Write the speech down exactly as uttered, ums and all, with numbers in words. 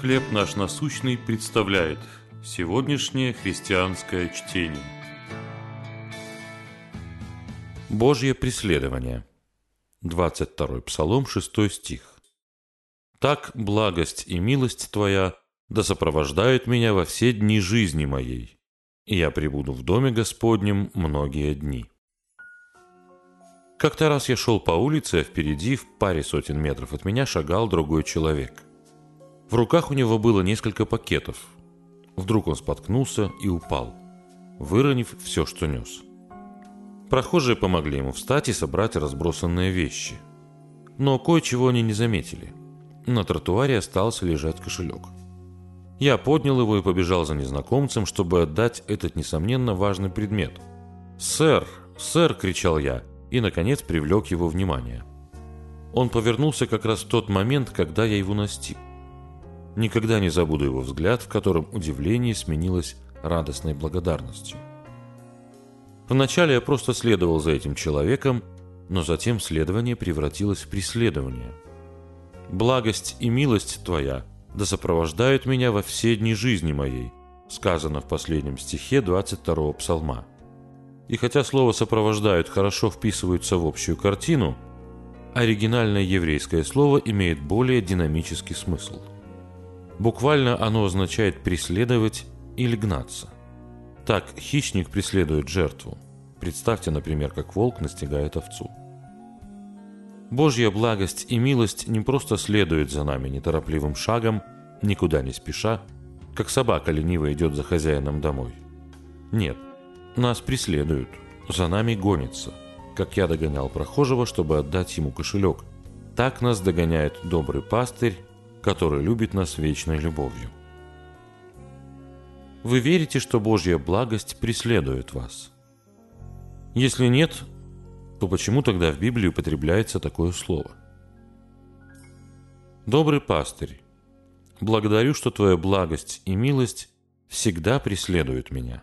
«Хлеб наш насущный» представляет сегодняшнее христианское чтение. Божье преследование. двадцать второй Псалом, шестой стих. «Так благость и милость Твоя да сопровождают меня во все дни жизни моей, и я пребуду в доме Господнем многие дни». Как-то раз я шел по улице, а впереди, в паре сотен метров от меня, шагал другой человек. В руках у него было несколько пакетов. Вдруг он споткнулся и упал, выронив все, что нес. Прохожие помогли ему встать и собрать разбросанные вещи. Но кое-чего они не заметили. На тротуаре остался лежать кошелек. Я поднял его и побежал за незнакомцем, чтобы отдать этот, несомненно, важный предмет. «Сэр! Сэр!» – кричал я и, наконец, привлек его внимание. Он повернулся как раз в тот момент, когда я его настиг. Никогда не забуду его взгляд, в котором удивление сменилось радостной благодарностью. Вначале я просто следовал за этим человеком, но затем следование превратилось в преследование. «Благость и милость Твоя да сопровождают меня во все дни жизни моей», сказано в последнем стихе двадцать второго Псалма. И хотя слово «сопровождают» хорошо вписывается в общую картину, оригинальное еврейское слово имеет более динамический смысл. Буквально оно означает «преследовать» или «гнаться». Так хищник преследует жертву. Представьте, например, как волк настигает овцу. Божья благость и милость не просто следуют за нами неторопливым шагом, никуда не спеша, как собака лениво идет за хозяином домой. Нет, нас преследуют, за нами гонятся, как я догонял прохожего, чтобы отдать ему кошелек. Так нас догоняет добрый пастырь, который любит нас вечной любовью. Вы верите, что Божья благость преследует вас? Если нет, то почему тогда в Библии употребляется такое слово? Добрый пастырь, благодарю, что Твоя благость и милость всегда преследуют меня.